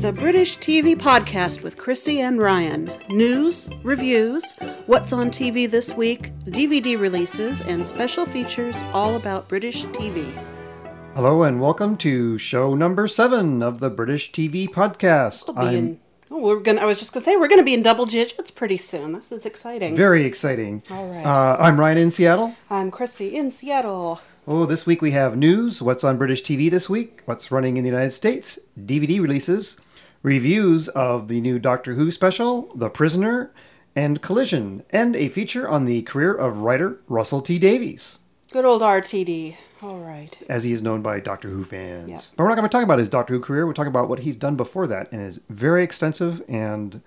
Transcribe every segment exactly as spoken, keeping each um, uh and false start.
is the British T V podcast with Chrissy and Ryan. News, reviews, what's on T V this week, D V D releases, and special features all about British T V. Hello and welcome to show number seven of the British T V podcast. We'll be in, oh, we're gonna, I was just going to say, we're going to be in double digits pretty soon. This is exciting. Very exciting. All right. Uh, I'm Ryan in Seattle. I'm Chrissy in Seattle. Oh, this week we have news, what's on British T V this week, what's running in the United States, D V D releases, reviews of the new Doctor Who special, The Prisoner, and Collision, and a feature on the career of writer Russell T. Davies. Good old R T D. All right. As he is known by Doctor Who fans. Yep. But we're not going to talk about his Doctor Who career, we're talking about what he's done before that, and it's very extensive and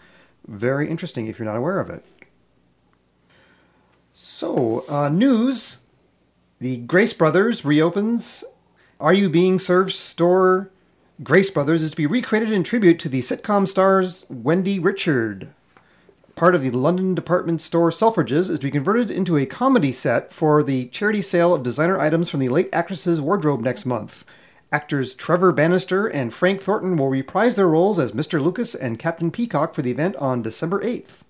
very interesting if you're not aware of it. So, uh, news... The Grace Brothers reopens. Are You Being Served store Grace Brothers is to be recreated in tribute to the sitcom stars Wendy Richard. Part of the London department store Selfridges is to be converted into a comedy set for the charity sale of designer items from the late actress's wardrobe next month. Actors Trevor Bannister and Frank Thornton will reprise their roles as Mister Lucas and Captain Peacock for the event on December eighth.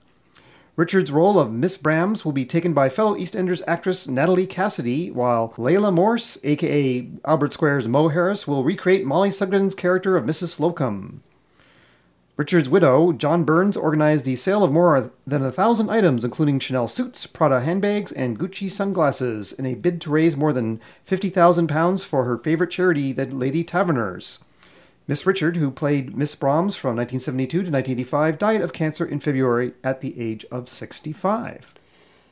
Richard's role of Miss Brams will be taken by fellow EastEnders actress Natalie Cassidy, while Layla Morse, a k a. Albert Square's Mo Harris, will recreate Molly Sugden's character of Missus Slocum. Richard's widow, John Burns, organized the sale of more than a thousand items, including Chanel suits, Prada handbags, and Gucci sunglasses, in a bid to raise more than fifty thousand pounds for her favorite charity, the Lady Taverners. Miss Richard, who played Miss Brams from nineteen seventy-two to nineteen eighty-five, died of cancer in February at the age of sixty-five.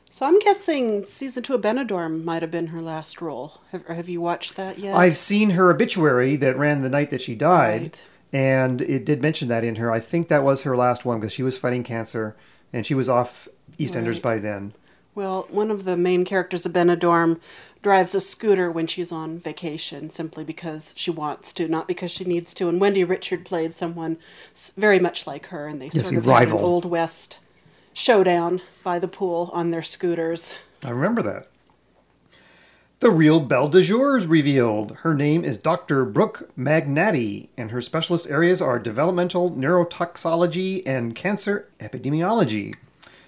So I'm guessing season two of Benidorm might have been her last role. Have, have you watched that yet? I've seen her obituary that ran the night that she died, right. And it did mention that in her. I think that was her last one because she was fighting cancer, and she was off EastEnders right. by then. Well, one of the main characters of Benidorm drives a scooter when she's on vacation simply because she wants to, not because she needs to. And Wendy Richard played someone very much like her, and they yes, sort of rival. Had an Old West showdown by the pool on their scooters. I remember that. The real Belle de Jour is revealed. Her name is Doctor Brooke Magnatti, and her specialist areas are developmental neurotoxicology and cancer epidemiology.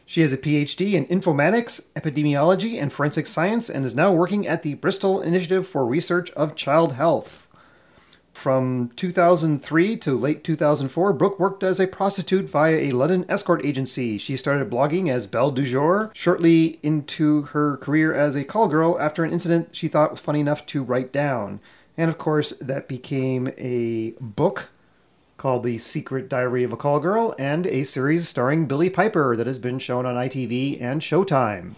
She has a P H D in informatics, epidemiology, and forensic science, and is now working at the Bristol Initiative for Research of Child Health. From two thousand three to late two thousand four, Brooke worked as a prostitute via a London escort agency. She started blogging as Belle du Jour shortly into her career as a call girl after an incident she thought was funny enough to write down. And of course, that became a book called The Secret Diary of a Call Girl, and a series starring Billie Piper that has been shown on I T V and Showtime.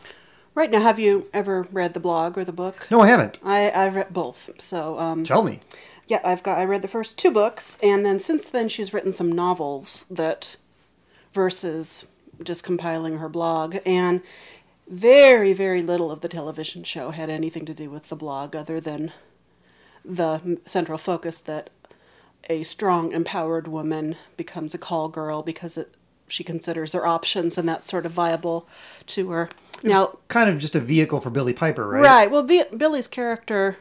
Right now, have you ever read the blog or the book? No, I haven't. I, I've read both, so... Um, Tell me. Yeah, I've got, I read the first two books, and then since then she's written some novels that, versus just compiling her blog, and very, very little of the television show had anything to do with the blog other than the central focus that a strong, empowered woman becomes a call girl because it, she considers her options, and that's sort of viable to her. It now, was kind of just a vehicle for Billie Piper, right? Right. Well, B- Billie's character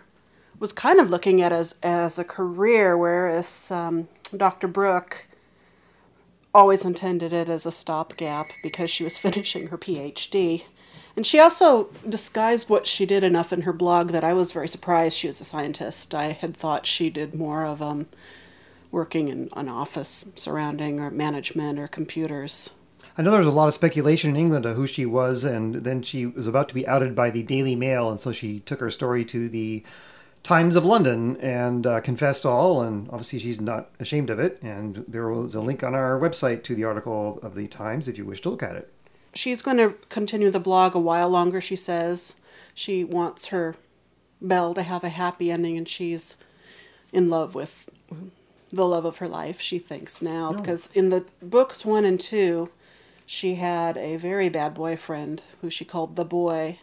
was kind of looking at it as, as a career, whereas um, Doctor Brooke always intended it as a stopgap because she was finishing her P H D. And she also disguised what she did enough in her blog that I was very surprised she was a scientist. I had thought she did more of... um. working in an office surrounding or management or computers. I know there was a lot of speculation in England of who she was, and then she was about to be outed by the Daily Mail, and so she took her story to the Times of London and uh, confessed all, and obviously she's not ashamed of it, and there was a link on our website to the article of the Times if you wish to look at it. She's going to continue the blog a while longer, she says. She wants her Belle to have a happy ending, and she's in love with... the love of her life, she thinks now, no. because in the books one and two, she had a very bad boyfriend who she called the boy,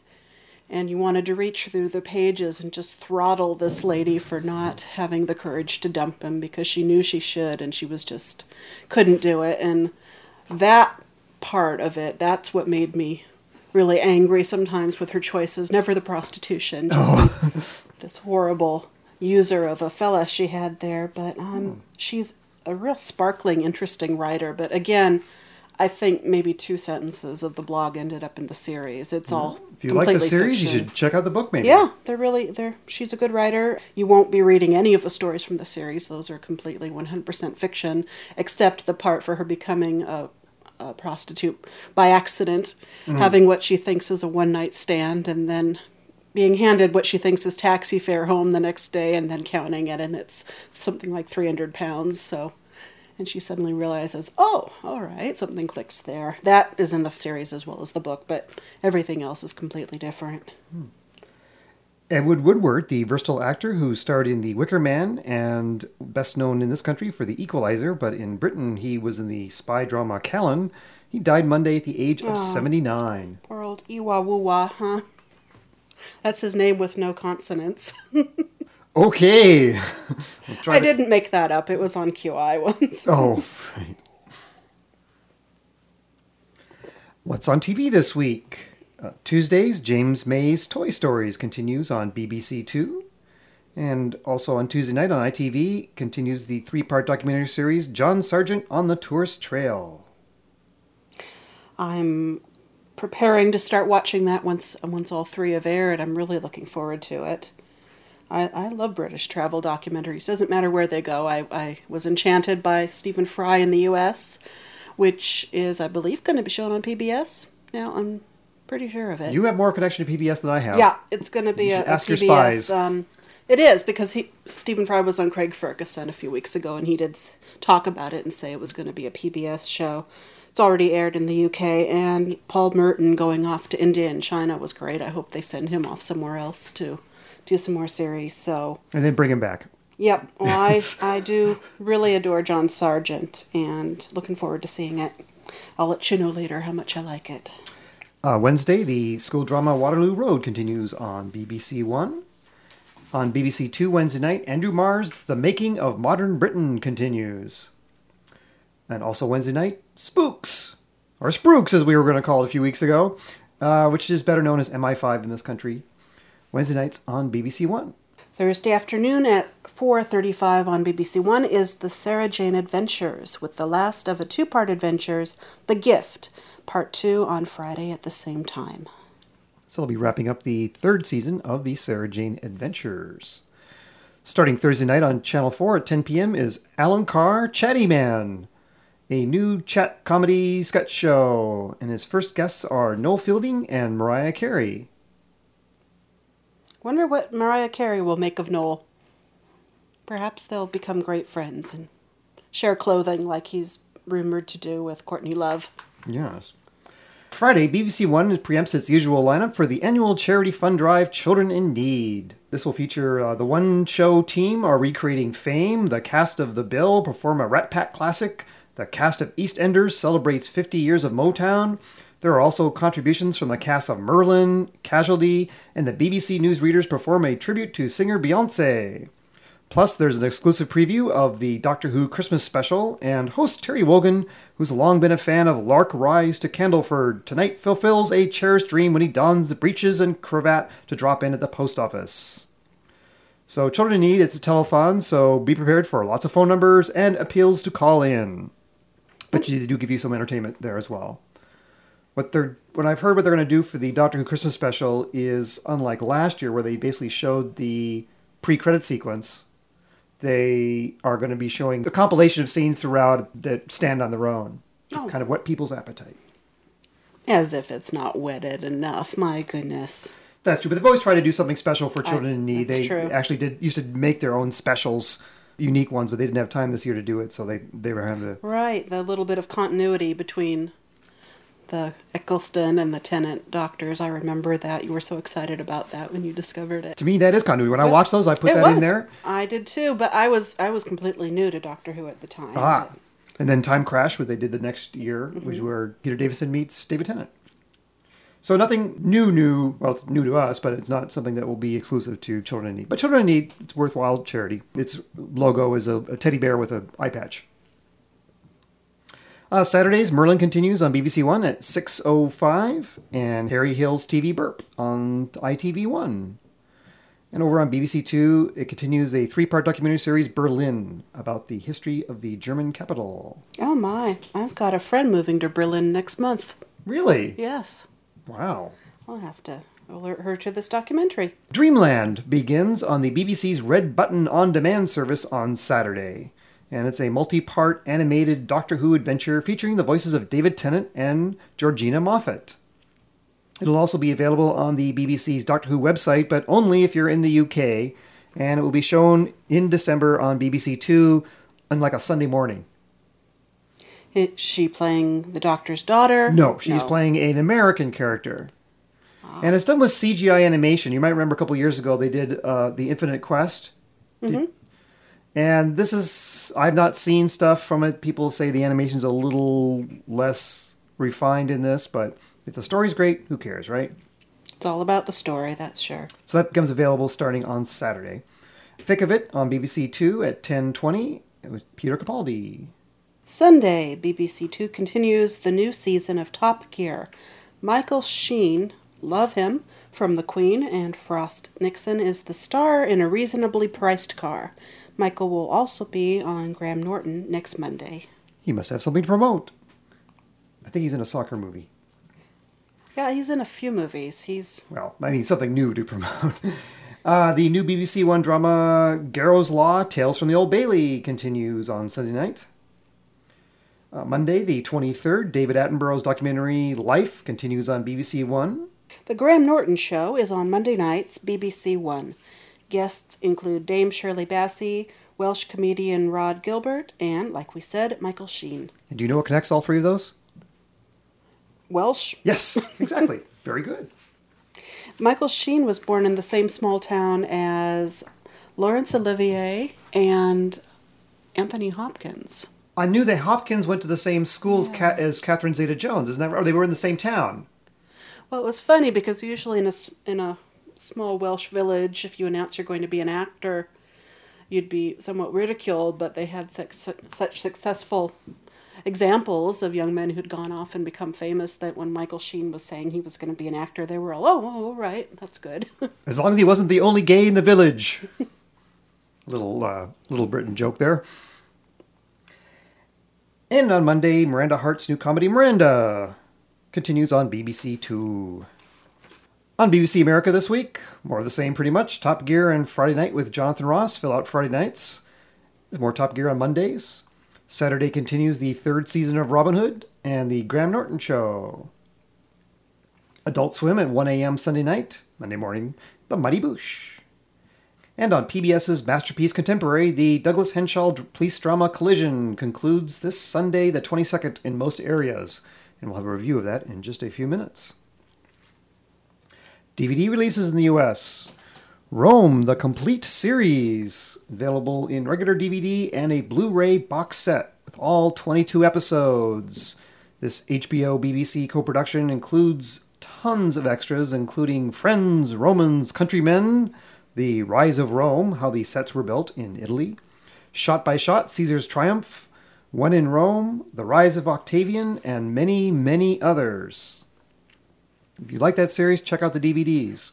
and you wanted to reach through the pages and just throttle this lady for not having the courage to dump him because she knew she should, and she was just couldn't do it. And that part of it, that's what made me really angry sometimes with her choices, never the prostitution, just oh. this, this horrible... user of a fella she had there, but um, mm. she's a real sparkling, interesting writer. But again, I think maybe two sentences of the blog ended up in the series. It's all If you like the series, fiction. You should check out the book maybe. Yeah, they're really, they're, she's a good writer. You won't be reading any of the stories from the series. Those are completely one hundred percent fiction, except the part for her becoming a, a prostitute by accident, mm-hmm. having what she thinks is a one-night stand, and then being handed what she thinks is taxi fare home the next day, and then counting it, and it's something like three hundred pounds, so... And she suddenly realizes, oh, all right, something clicks there. That is in the series as well as the book, but everything else is completely different. Hmm. Edward Woodward, the versatile actor who starred in The Wicker Man and best known in this country for The Equalizer, but in Britain he was in the spy drama Callan. He died Monday at the age of oh, seventy-nine. Poor old Iwawuwa, huh? That's his name with no consonants. Okay. I to... didn't make that up. It was on Q I once. Oh, right. What's on T V this week? Uh, Tuesdays, James May's Toy Stories continues on B B C Two. And also on Tuesday night on I T V continues the three-part documentary series John Sargent on the Tourist Trail. I'm preparing to start watching that once, once all three have aired. I'm really looking forward to it. I, I love British travel documentaries. Doesn't matter where they go. I, I was enchanted by Stephen Fry in the U S, which is, I believe, going to be shown on P B S. Now, I'm pretty sure of it. You have more connection to P B S than I have. Yeah, it's going to be you a, a ask P B S. Ask your spies. Um, it is, because he, Stephen Fry was on Craig Ferguson a few weeks ago, and he did talk about it and say it was going to be a P B S show. It's already aired in the U K, and Paul Merton going off to India and China was great. I hope they send him off somewhere else, too. Do some more series, so... And then bring him back. Yep. Well, I, I do really adore John Sargent, and looking forward to seeing it. I'll let you know later how much I like it. Uh, Wednesday, the school drama Waterloo Road continues on B B C One. On B B C Two Wednesday night, Andrew Marr's The Making of Modern Britain continues. And also Wednesday night, Spooks, or Sprooks as we were going to call it a few weeks ago, uh, which is better known as M I five in this country. Wednesday nights on B B C One. Thursday afternoon at four thirty-five on B B C One is the Sarah Jane Adventures, with the last of a two-part adventures, The Gift, Part two on Friday at the same time. So I'll be wrapping up the third season of the Sarah Jane Adventures. Starting Thursday night on Channel four at ten p.m. is Alan Carr, Chatty Man, a new chat comedy sketch show. And his first guests are Noel Fielding and Mariah Carey. Wonder what Mariah Carey will make of Noel. Perhaps they'll become great friends and share clothing like he's rumored to do with Courtney Love. Yes. Friday, B B C One preempts its usual lineup for the annual charity fund drive, Children in Need. This will feature uh, the One Show team are recreating Fame, the cast of The Bill perform a Rat Pack classic, the cast of EastEnders celebrates fifty years of Motown. There are also contributions from the cast of Merlin, Casualty, and the B B C Newsreaders perform a tribute to singer Beyoncé. Plus, there's an exclusive preview of the Doctor Who Christmas special, and host Terry Wogan, who's long been a fan of Lark Rise to Candleford, tonight fulfills a cherished dream when he dons the breeches and cravat to drop in at the post office. So, Children in Need, it's a telethon, so be prepared for lots of phone numbers and appeals to call in. But they do give you some entertainment there as well. What they're, what I've heard what they're going to do for the Doctor Who Christmas special is, unlike last year where they basically showed the pre-credit sequence, they are going to be showing the compilation of scenes throughout that stand on their own. Oh. Kind of whet people's appetite. As if it's not whetted enough, my goodness. That's true, but they've always tried to do something special for Children I, in Need. They true. actually did used to make their own specials, unique ones, but they didn't have time this year to do it, so they, they were having to... Right, the little bit of continuity between... the Eccleston and the Tennant doctors. I remember that. You were so excited about that when you discovered it. To me, that is continuity. When I watched those, I put that in there. I did too, but I was I was completely new to Doctor Who at the time. Ah, but... and then Time Crash, where they did the next year, mm-hmm. which where Peter Davison meets David Tennant. So nothing new, new, well, it's new to us, but it's not something that will be exclusive to Children in Need. But Children in Need, it's worthwhile charity. Its logo is a, a teddy bear with an eye patch. Uh, Saturdays, Merlin continues on B B C One at six oh five, and Harry Hill's T V Burp on I T V One. And over on B B C Two, it continues a three-part documentary series, Berlin, about the history of the German capital. Oh, my. I've got a friend moving to Berlin next month. Really? Yes. Wow. I'll have to alert her to this documentary. Dreamland begins on the B B C's Red Button on-demand service on Saturday. And it's a multi-part animated Doctor Who adventure featuring the voices of David Tennant and Georgina Moffat. It'll also be available on the B B C's Doctor Who website, but only if you're in the U K. And it will be shown in December on B B C Two on like a Sunday morning. Is she playing the Doctor's daughter? No, she's no. playing an American character. Ah. And it's done with C G I animation. You might remember a couple of years ago they did uh, The Infinite Quest. Mm-hmm. Did, and this is... I've not seen stuff from it. People say the animation's a little less refined in this, but... if the story's great, who cares, right? It's all about the story, that's sure. So that becomes available starting on Saturday. Thick of It on B B C Two at ten twenty with Peter Capaldi. Sunday, B B C Two continues the new season of Top Gear. Michael Sheen, love him, from The Queen and Frost Nixon is the star in a reasonably priced car. Michael will also be on Graham Norton next Monday. He must have something to promote. I think he's in a soccer movie. Yeah, he's in a few movies. He's... well, I mean, something new to promote. Uh, the new B B C One drama, Garrow's Law, Tales from the Old Bailey, continues on Sunday night. Uh, Monday, the twenty-third, David Attenborough's documentary, Life, continues on B B C One. The Graham Norton Show is on Monday nights, B B C One. Guests include Dame Shirley Bassey, Welsh comedian Rod Gilbert, and, like we said, Michael Sheen. And do you know what connects all three of those? Welsh? Yes, exactly. Very good. Michael Sheen was born in the same small town as Laurence Olivier and Anthony Hopkins. I knew that Hopkins went to the same schools yeah. as Catherine Zeta-Jones, isn't that right? Or they were in the same town. Well, it was funny because usually in a, in a small Welsh village, if you announce you're going to be an actor, you'd be somewhat ridiculed, but they had such, such successful... examples of young men who'd gone off and become famous that when Michael Sheen was saying he was going to be an actor, they were all, oh, all right, that's good. As long as he wasn't the only gay in the village. Little uh, Little Britain joke there. And on Monday, Miranda Hart's new comedy, Miranda, continues on B B C Two. On B B C America this week, more of the same pretty much. Top Gear and Friday Night with Jonathan Ross fill out Friday nights. There's more Top Gear on Mondays. Saturday continues the third season of Robin Hood and the Graham Norton Show. Adult Swim at one a.m. Sunday night. Monday morning, The Mighty Boosh. And on PBS's Masterpiece Contemporary, the Douglas Henshall police drama Collision concludes this Sunday the twenty-second in most areas. And we'll have a review of that in just a few minutes. D V D releases in the U S Rome, the complete series, available in regular D V D and a Blu-ray box set with all twenty-two episodes. This H B O B B C co-production includes tons of extras, including Friends, Romans, Countrymen, The Rise of Rome, how the sets were built in Italy, Shot by Shot, Caesar's Triumph, One in Rome, The Rise of Octavian, and many, many others. If you like that series, check out the D V Ds.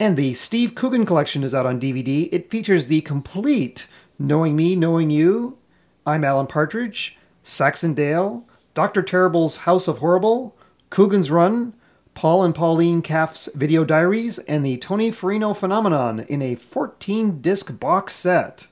And the Steve Coogan collection is out on D V D. It features the complete Knowing Me, Knowing You, I'm Alan Partridge, Saxon Dale, Doctor Terrible's House of Horrible, Coogan's Run, Paul and Pauline Kaff's Video Diaries, and the Tony Farino Phenomenon in a fourteen-disc box set.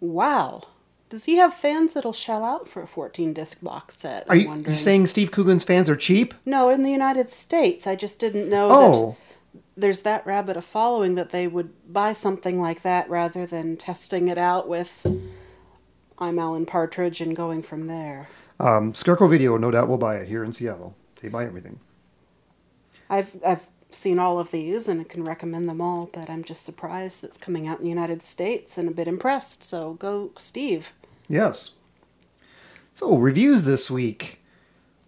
Wow. Does he have fans that'll shell out for a fourteen-disc box set? I'm are you, wondering. you saying Steve Coogan's fans are cheap? No, in the United States. I just didn't know oh. that... there's that rabbit of following that they would buy something like that rather than testing it out with I'm Alan Partridge and going from there. Um, Scarecrow Video, no doubt, will buy it here in Seattle. They buy everything. I've I've seen all of these and I can recommend them all, but I'm just surprised that's coming out in the United States and a bit impressed. So go, Steve. Yes. So reviews this week.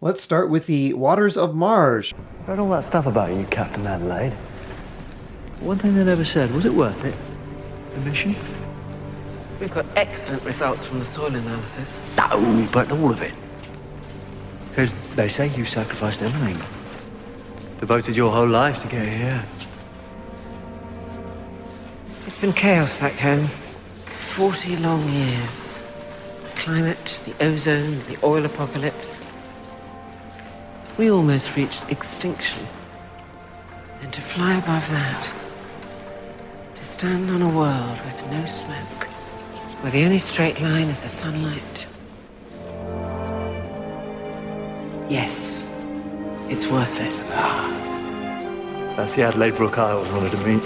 Let's start with The Waters of Mars. I heard all that stuff about you, Captain Adelaide. One thing they never said, was it worth it? The mission? We've got excellent results from the soil analysis. No, but all of it. Because they say you sacrificed everything. Devoted your whole life to get here. been chaos back home. Forty long years. Climate, the ozone, the oil apocalypse. We almost reached extinction. And to fly above that, to stand on a world with no smoke, where the only straight line is the sunlight. Yes, it's worth it. Ah, that's the Adelaide Brooke I always wanted to meet.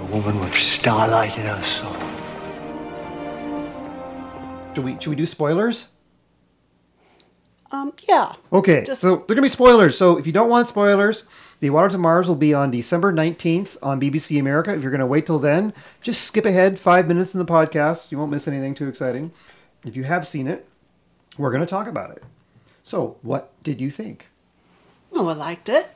A woman with starlight in her soul. Should we, should we do spoilers? Um, yeah. Okay, Just... so they're going to be spoilers. So if you don't want spoilers, The Waters of Mars will be on December nineteenth on B B C America. If you're going to wait till then, just skip ahead five minutes in the podcast. You won't miss anything too exciting. If you have seen it, we're going to talk about it. So what did you think? Oh, I liked it.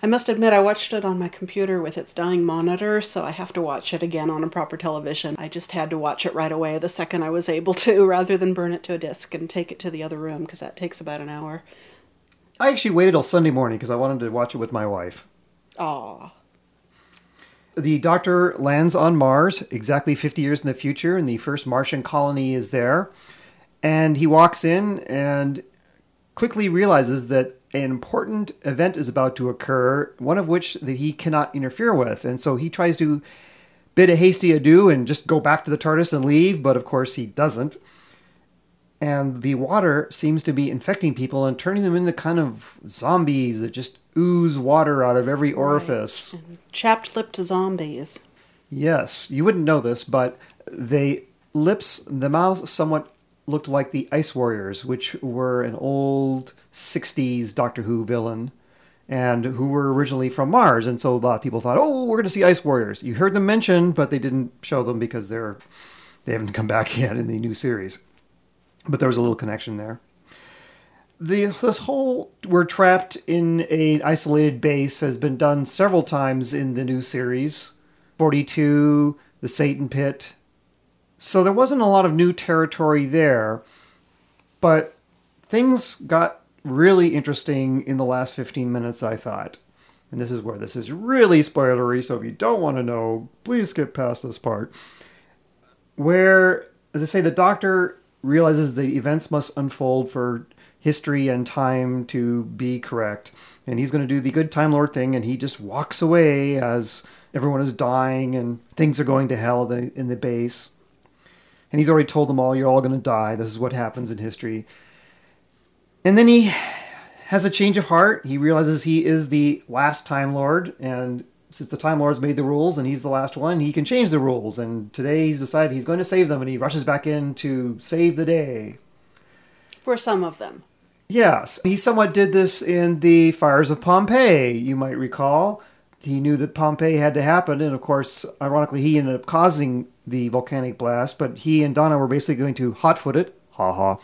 I must admit I watched it on my computer with its dying monitor, so I have to watch it again on a proper television. I just had to watch it right away the second I was able to, rather than burn it to a disc and take it to the other room, because that takes about an hour. I actually waited till Sunday morning because I wanted to watch it with my wife. Aw. The Doctor lands on Mars exactly fifty years in the future, and the first Martian colony is there. And he walks in and quickly realizes that an important event is about to occur, one of which that he cannot interfere with. And so he tries to bid a hasty adieu and just go back to the TARDIS and leave, but of course he doesn't. And the water seems to be infecting people and turning them into kind of zombies that just ooze water out of every orifice. Right. Chapped-lipped zombies. Yes. You wouldn't know this, but the lips, the mouth somewhat looked like the Ice Warriors, which were an old sixties Doctor Who villain and who were originally from Mars. And so a lot of people thought, oh, we're going to see Ice Warriors. You heard them mentioned, but they didn't show them because they're, they haven't come back yet in the new series. But there was a little connection there. The, this whole we're trapped in an isolated base has been done several times in the new series. forty-two, the Satan Pit. So there wasn't a lot of new territory there, but things got really interesting in the last fifteen minutes, I thought. And this is where this is really spoilery, so if you don't want to know, please skip past this part. Where, as I say, the Doctor realizes the events must unfold for history and time to be correct. And he's going to do the good Time Lord thing, and he just walks away as everyone is dying and things are going to hell in the base. And he's already told them all, you're all going to die. This is what happens in history. And then he has a change of heart. He realizes he is the last Time Lord. And since the Time Lord's made the rules and he's the last one, he can change the rules. And today he's decided he's going to save them. And he rushes back in to save the day. For some of them. Yes. He somewhat did this in the Fires of Pompeii, you might recall. He knew that Pompeii had to happen. And of course, ironically, he ended up causing the volcanic blast, but he and Donna were basically going to hot-foot it, ha-ha,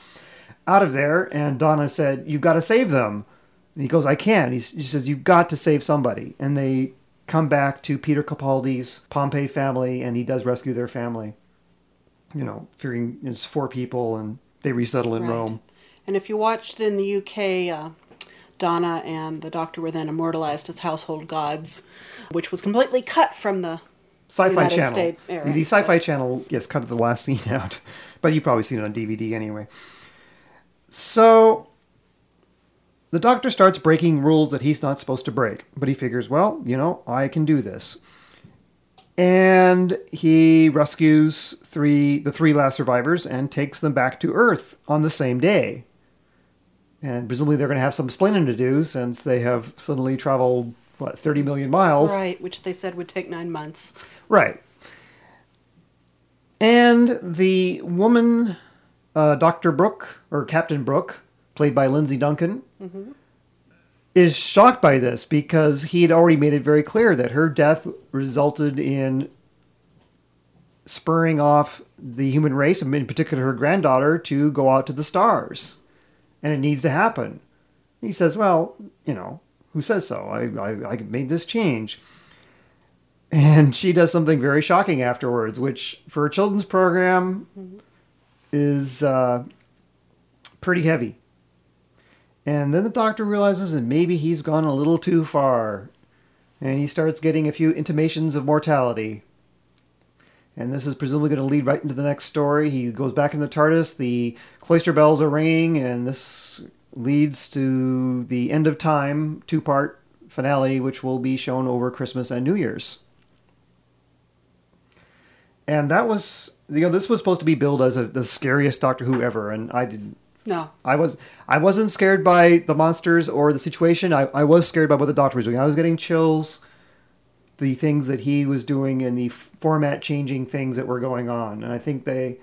out of there, and Donna said, you've got to save them. And he goes, I can't. He says, you've got to save somebody. And they come back to Peter Capaldi's Pompeii family, and he does rescue their family. You know, figuring it's four people, and they resettle in right. Rome. And if you watched in the U K, uh, Donna and the Doctor were then immortalized as household gods, which was completely cut from the Sci-Fi Channel. Era, the the Sci-Fi Channel, yes, cut the last scene out. But you've probably seen it on D V D anyway. So the Doctor starts breaking rules that he's not supposed to break. But he figures, well, you know, I can do this. And he rescues three, the three last survivors and takes them back to Earth on the same day. And presumably they're going to have some explaining to do since they have suddenly traveled... what, thirty million miles. Right, which they said would take nine months. Right. And the woman, uh, Doctor Brooke, or Captain Brooke, played by Lindsay Duncan, mm-hmm. is shocked by this because he had already made it very clear that her death resulted in spurring off the human race, and in particular her granddaughter, to go out to the stars. And it needs to happen. He says, well, you know, who says so? I, I I made this change. And she does something very shocking afterwards, which for a children's program mm-hmm. is uh, pretty heavy. And then the Doctor realizes that maybe he's gone a little too far. And he starts getting a few intimations of mortality. And this is presumably going to lead right into the next story. He goes back in the TARDIS, the cloister bells are ringing, and this leads to the End of Time two-part finale, which will be shown over Christmas and New Year's. And that was, you know, this was supposed to be billed as a, the scariest Doctor Who ever, and I didn't. No. I, was, I wasn't scared by the monsters or the situation. I, I was scared by what the Doctor was doing. I was getting chills. The things that he was doing and the format changing things that were going on. And I think the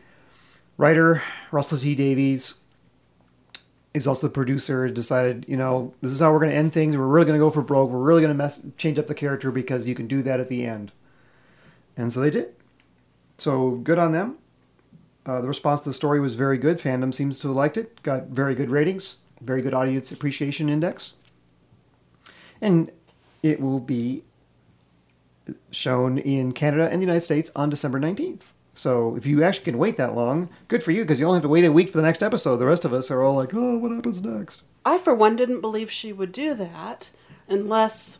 writer, Russell T. Davies, is also the producer, decided, you know, this is how we're going to end things. We're really going to go for broke. We're really going to mess change up the character because you can do that at the end. And so they did. So good on them. Uh, the response to the story was very good. Fandom seems to have liked it. Got very good ratings. Very good audience appreciation index. And it will be shown in Canada and the United States on December nineteenth. So if you actually can wait that long, good for you, because you only have to wait a week for the next episode. The rest of us are all like, oh, what happens next? I, for one, didn't believe she would do that unless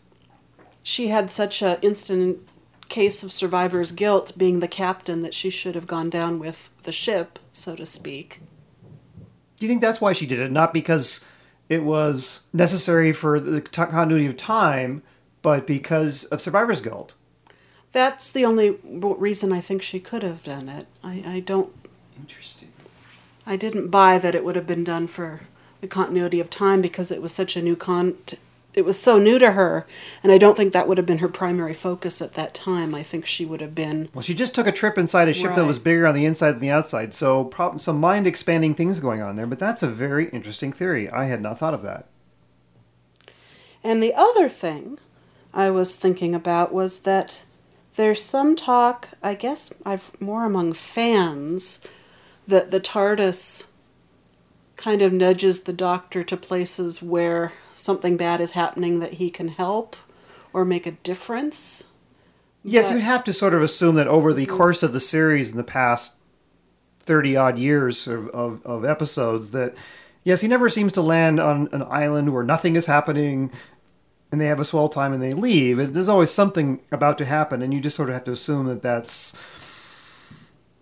she had such an instant case of survivor's guilt, being the captain that she should have gone down with the ship, so to speak. Do you think that's why she did it? Not because it was necessary for the continuity of time, but because of survivor's guilt. That's the only reason I think she could have done it. I, I don't... Interesting. I didn't buy that it would have been done for the continuity of time because it was such a new con... It was so new to her, and I don't think that would have been her primary focus at that time. I think she would have been... Well, she just took a trip inside a ship right. that was bigger on the inside than the outside, so problem, some mind-expanding things going on there, but that's a very interesting theory. I had not thought of that. And the other thing I was thinking about was that there's some talk, I guess I've more among fans, that the TARDIS kind of nudges the Doctor to places where something bad is happening that he can help or make a difference. Yes, but you have to sort of assume that over the course of the series in the past thirty-odd years of, of, of episodes that, yes, he never seems to land on an island where nothing is happening and they have a swell time and they leave. There's always something about to happen, and you just sort of have to assume that that's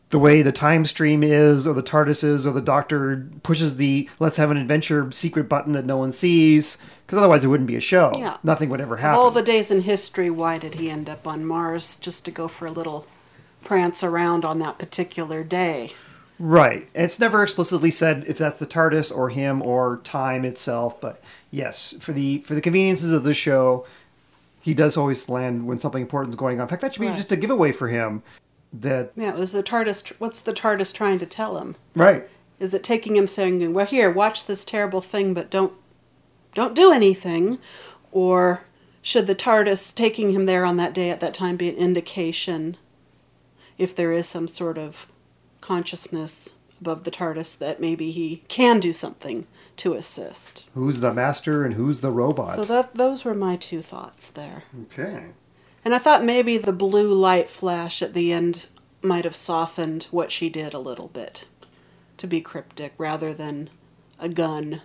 the way the time stream is, or the TARDIS is, or the Doctor pushes the let's have an adventure secret button that no one sees, because otherwise it wouldn't be a show. Yeah. Nothing would ever happen. All the days in history, why did he end up on Mars just to go for a little prance around on that particular day? Right. And it's never explicitly said if that's the TARDIS or him or time itself, but yes, for the for the conveniences of the show, he does always land when something important is going on. In fact, that should be right. just a giveaway for him. That yeah, it was the TARDIS. What's the TARDIS trying to tell him? Right. Is it taking him saying, "Well, here, watch this terrible thing, but don't don't do anything," or should the TARDIS taking him there on that day at that time be an indication, if there is some sort of consciousness above the TARDIS, that maybe he can do something to assist? Who's the master and who's the robot? So that those were my two thoughts there. Okay. And I thought maybe the blue light flash at the end might have softened what she did a little bit, to be cryptic, rather than a gun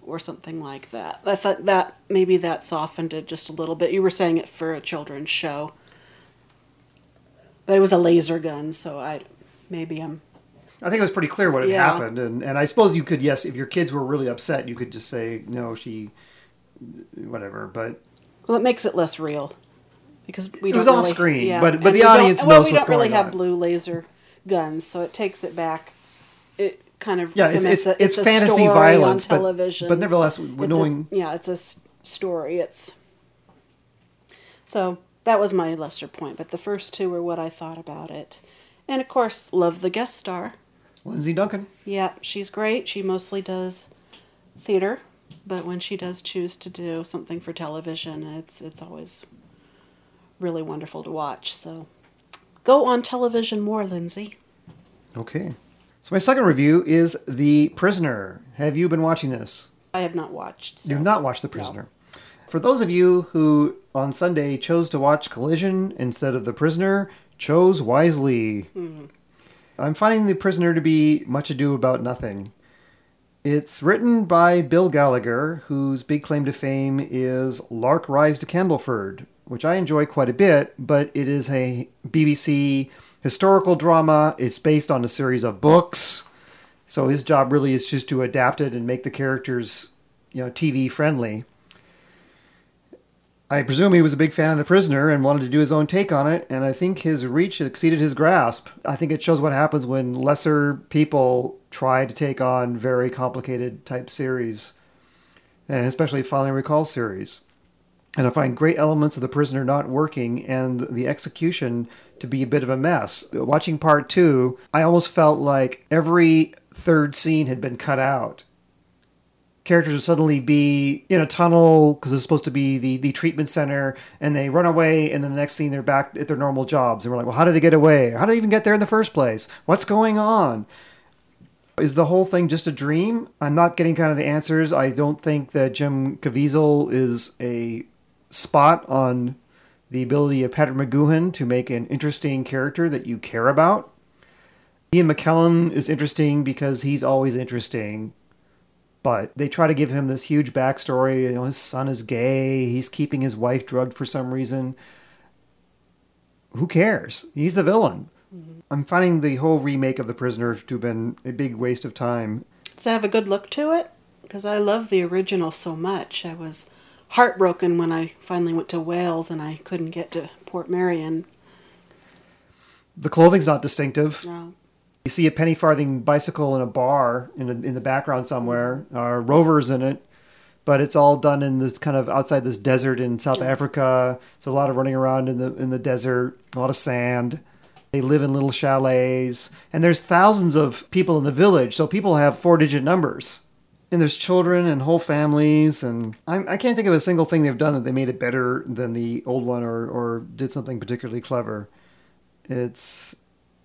or something like that. I thought that maybe that softened it just a little bit. You were saying it for a children's show, but it was a laser gun, so I... Maybe I'm... I think it was pretty clear what had yeah. happened. And, and I suppose you could, yes, if your kids were really upset, you could just say, no, she... Whatever, but... Well, it makes it less real. Because we it don't was really, off screen, yeah. but, but the audience knows well, what's going on. We don't really have on. blue laser guns, so it takes it back. It kind of... Yeah, it's, it's, a, it's, it's fantasy violence, on television. But, but nevertheless, knowing... A, yeah, it's a story. It's So that was my lesser point, but the first two were what I thought about it. And, of course, love the guest star. Lindsay Duncan. Yeah, she's great. She mostly does theater, but when she does choose to do something for television, it's it's always really wonderful to watch. So go on television more, Lindsay. Okay. So my second review is The Prisoner. Have you been watching this? I have not watched. So. You have not watched The Prisoner. No. For those of you who on Sunday chose to watch Collision instead of The Prisoner... Chose wisely. Mm-hmm. I'm finding The Prisoner to be much ado about nothing. It's written by Bill Gallagher, whose big claim to fame is Lark Rise to Candleford, which I enjoy quite a bit, but it is a B B C historical drama. It's based on a series of books. So his job really is just to adapt it and make the characters, you know, T V friendly. I presume he was a big fan of The Prisoner and wanted to do his own take on it, and I think his reach exceeded his grasp. I think it shows what happens when lesser people try to take on very complicated type series, and especially Finding Recall series. And I find great elements of The Prisoner not working and the execution to be a bit of a mess. Watching part two, I almost felt like every third scene had been cut out. Characters would suddenly be in a tunnel because it's supposed to be the, the treatment center, and they run away, and then the next scene they're back at their normal jobs. And we're like, well, how did they get away? How did they even get there in the first place? What's going on? Is the whole thing just a dream? I'm not getting kind of the answers. I don't think that Jim Caviezel is a spot on the ability of Patrick McGoohan to make an interesting character that you care about. Ian McKellen is interesting because he's always interesting. But they try to give him this huge backstory. You know, his son is gay. He's keeping his wife drugged for some reason. Who cares? He's the villain. Mm-hmm. I'm finding the whole remake of The Prisoner to have been a big waste of time. Does that have a good look to it? Because I love the original so much. I was heartbroken when I finally went to Wales and I couldn't get to Port Marion. The clothing's not distinctive. No. You see a penny farthing bicycle in a bar in, a, in the background somewhere. Uh, Rover's in it, but it's all done in this kind of outside this desert in South yeah. Africa. It's a lot of running around in the in the desert, a lot of sand. They live in little chalets, and there's thousands of people in the village, so people have four-digit numbers. And there's children and whole families, and I'm, I can't think of a single thing they've done that they made it better than the old one or or did something particularly clever. It's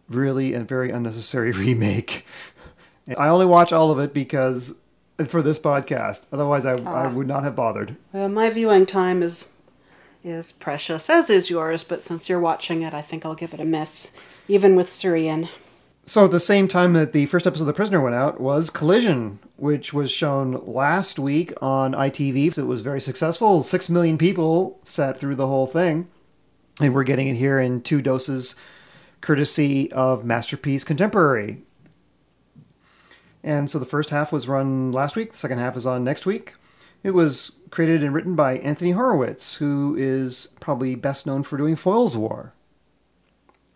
really a very unnecessary remake. I only watch all of it because for this podcast. Otherwise, I, ah. I would not have bothered. Well, my viewing time is is precious, as is yours. But since you're watching it, I think I'll give it a miss, even with Surian. So at the same time that the first episode of The Prisoner went out was Collision, which was shown last week on I T V. It was very successful. Six million people sat through the whole thing. And we're getting it here in two doses, courtesy of Masterpiece Contemporary. And so the first half was run last week. The second half is on next week. It was created and written by Anthony Horowitz, who is probably best known for doing Foyle's War,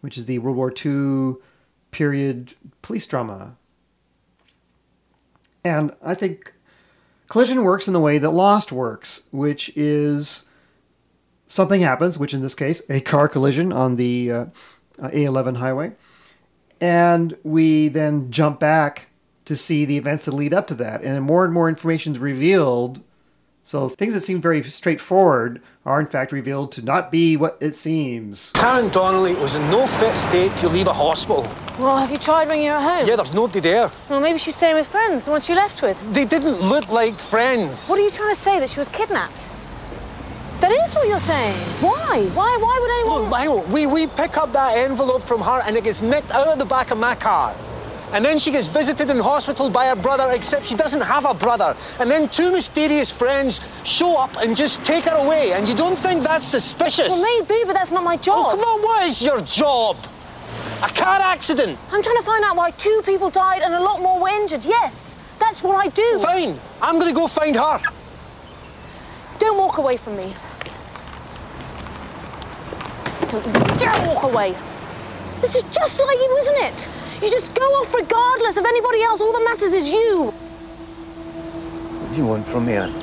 which is the World War Two period police drama. And I think Collision works in the way that Lost works, which is something happens, which in this case, a car collision on the Uh, Uh, A eleven highway, and we then jump back to see the events that lead up to that, and more and more information is revealed, so things that seem very straightforward are in fact revealed to not be what it seems. Karen Donnelly was in no fit state to leave a hospital. Well, have you tried ringing her at home? Yeah, there's nobody there. Well, maybe she's staying with friends, the ones she left with. They didn't look like friends. What are you trying to say, that she was kidnapped? That is what you're saying. Why? Why Why would anyone... Look, hang on. We, we pick up that envelope from her and it gets nicked out of the back of my car. And then she gets visited in hospital by her brother, except she doesn't have a brother. And then two mysterious friends show up and just take her away. And you don't think that's suspicious? Well, maybe, but that's not my job. Oh, come on, what is your job? A car accident. I'm trying to find out why two people died and a lot more were injured. Yes, that's what I do. Fine. I'm going to go find her. Don't walk away from me. Don't dare walk away. This is just like you, isn't it? You just go off regardless of anybody else. All that matters is you. What do you want from me, Anne?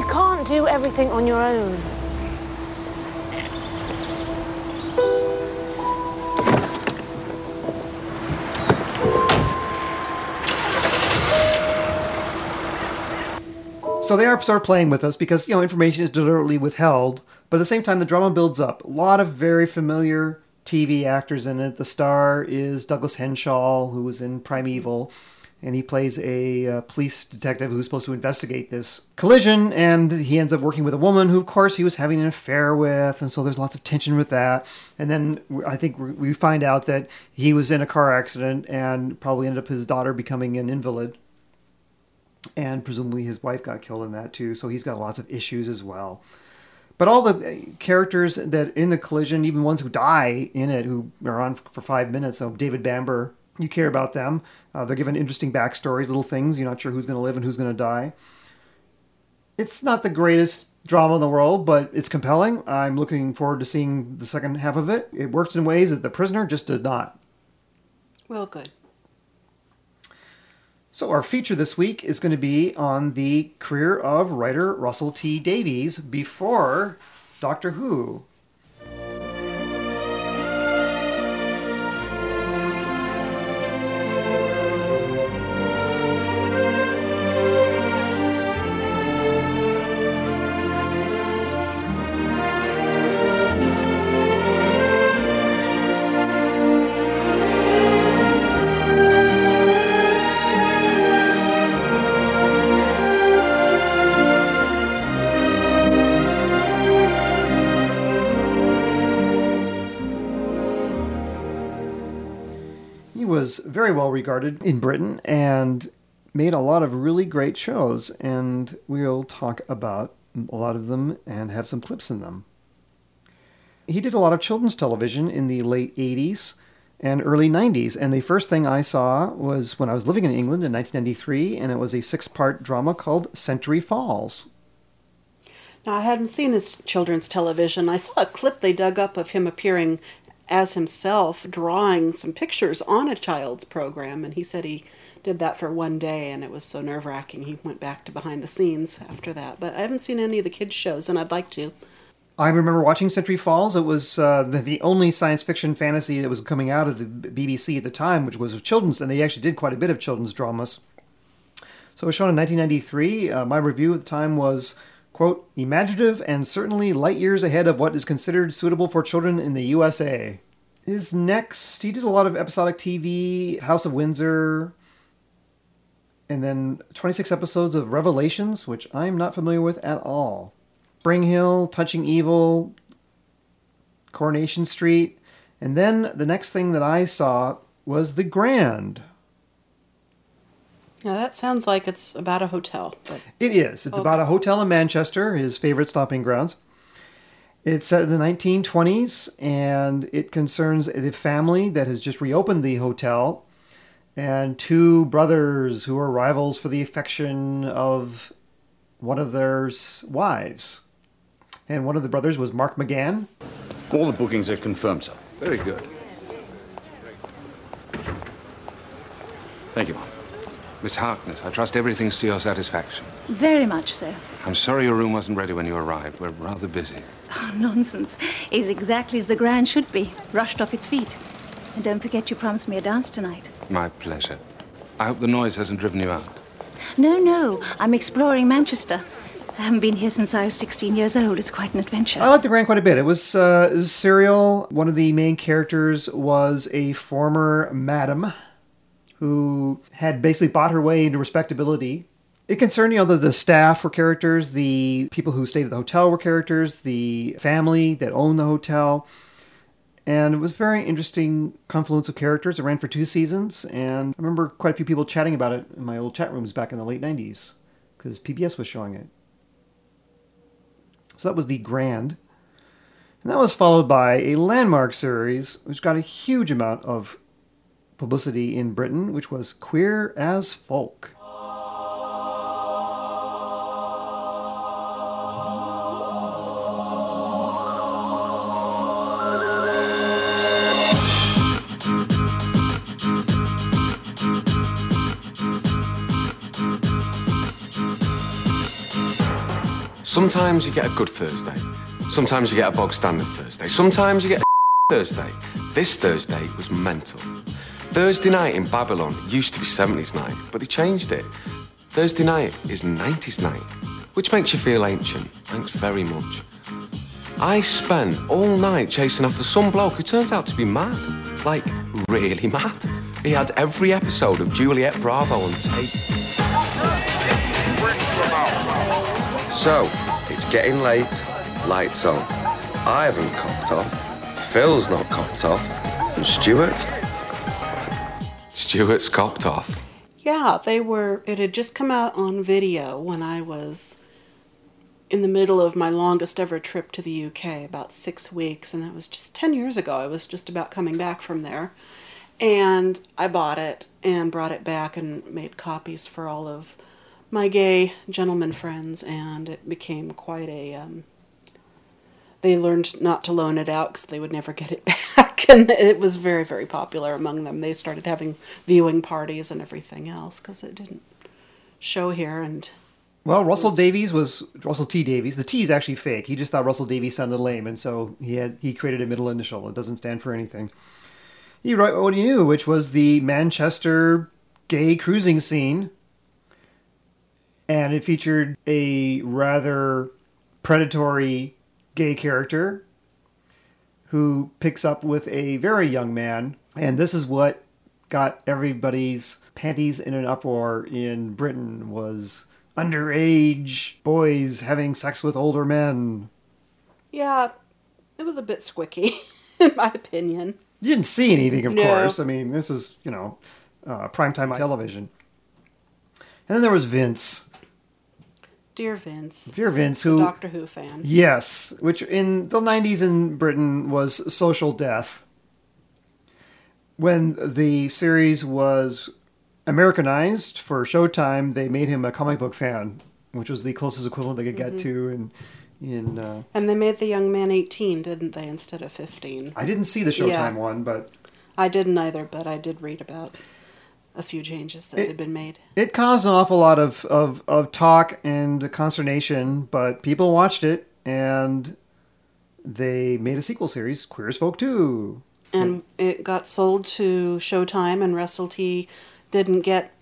You can't do everything on your own. So they are sort of playing with us because, you know, information is deliberately withheld. But at the same time, the drama builds up. A lot of very familiar T V actors in it. The star is Douglas Henshall, who was in Primeval. And he plays a uh, police detective who's supposed to investigate this collision. And he ends up working with a woman who, of course, he was having an affair with. And so there's lots of tension with that. And then I think we find out that he was in a car accident and probably ended up his daughter becoming an invalid. and presumably his wife got killed in that too, so he's got lots of issues as well. But all the characters that in the Collision, even ones who die in it, who are on for five minutes, so David Bamber, you care about them. Uh, they're given interesting backstories, little things. You're not sure who's going to live and who's going to die. It's not the greatest drama in the world, but it's compelling. I'm looking forward to seeing the second half of it. It works in ways that The Prisoner just did not. Well, good. So our feature this week is going to be on the career of writer Russell T. Davies before Doctor Who. Very well regarded in Britain and made a lot of really great shows, and we'll talk about a lot of them and have some clips in them. He did a lot of children's television in the late eighties and early nineties, and the first thing I saw was when I was living in England in nineteen ninety-three, and it was a six-part drama called Century Falls. Now, I hadn't seen his children's television. I saw a clip they dug up of him appearing as himself, drawing some pictures on a child's program, and he said he did that for one day and it was so nerve-wracking he went back to behind the scenes after that. But I haven't seen any of the kids' shows, and I'd like to. I remember watching Century Falls. It was uh, the, the only science fiction fantasy that was coming out of the B B C at the time, which was of children's, and they actually did quite a bit of children's dramas. So it was shown in nineteen ninety-three. Uh, my review at the time was, quote, imaginative and certainly light years ahead of what is considered suitable for children in the U S A. His next, he did a lot of episodic T V, House of Windsor, and then twenty-six episodes of Revelations, which I'm not familiar with at all. Spring Hill, Touching Evil, Coronation Street, and then the next thing that I saw was The Grand. Now, that sounds like it's about a hotel. But... It is. It's okay. About a hotel in Manchester, his favorite stomping grounds. It's set in the nineteen twenties, and it concerns the family that has just reopened the hotel and two brothers who are rivals for the affection of one of their wives. And one of the brothers was Mark McGann. All the bookings are confirmed, sir. Very good. Thank you, Mom. Miss Harkness, I trust everything's to your satisfaction. Very much, sir. I'm sorry your room wasn't ready when you arrived. We're rather busy. Oh, nonsense. It's exactly as the Grand should be, rushed off its feet. And don't forget you promised me a dance tonight. My pleasure. I hope the noise hasn't driven you out. No, no. I'm exploring Manchester. I haven't been here since I was sixteen years old. It's quite an adventure. I liked the Grand quite a bit. It was, uh, it was serial. One of the main characters was a former madam who had basically bought her way into respectability. It concerned, you know, the, the staff were characters, the people who stayed at the hotel were characters, the family that owned the hotel. And it was a very interesting confluence of characters. It ran for two seasons, and I remember quite a few people chatting about it in my old chat rooms back in the late nineties, because P B S was showing it. So that was The Grand. And that was followed by a landmark series, which got a huge amount of publicity in Britain, which was Queer as Folk. Sometimes you get a good Thursday. Sometimes you get a bog standard Thursday. Sometimes you get a Thursday. This Thursday was mental. Thursday night in Babylon used to be seventies night, but they changed it. Thursday night is nineties night, which makes you feel ancient. Thanks very much. I spent all night chasing after some bloke who turns out to be mad. Like, really mad. He had every episode of Juliet Bravo on tape. So, it's getting late, lights on. I haven't copped off, Phil's not copped off, and Stuart... Stuart's copped off. Yeah, they were, it had just come out on video when I was in the middle of my longest ever trip to the U K, about six weeks, and that was just ten years ago. I was just about coming back from there. And I bought it and brought it back and made copies for all of my gay gentleman friends, and it became quite a, um, they learned not to loan it out because they would never get it back, and it was very, very popular among them. They started having viewing parties and everything else because it didn't show here. And well, Russell Davies was Russell T. Davies. The T is actually fake. He just thought Russell Davies sounded lame, and so he had he created a middle initial. It doesn't stand for anything. He wrote what he knew, which was the Manchester gay cruising scene, and it featured a rather predatory gay character who picks up with a very young man, and this is what got everybody's panties in an uproar in Britain, was underage boys having sex with older men. Yeah, it was a bit squicky, in my opinion. You didn't see anything, of no. course. I mean, this was, you know, uh, primetime television. And then there was Vince. Dear Vince. Dear Vince, who... Doctor Who fan. Yes, which in the nineties in Britain was social death. When the series was Americanized for Showtime, they made him a comic book fan, which was the closest equivalent they could get mm-hmm. to in... In, uh, and they made the young man eighteen, didn't they, instead of fifteen? I didn't see the Showtime yeah. one, but... I didn't either, but I did read about a few changes that it, had been made. It caused an awful lot of, of, of talk and consternation, but people watched it, and they made a sequel series, Queer as Folk two. And yeah. it got sold to Showtime, and Russell T. didn't get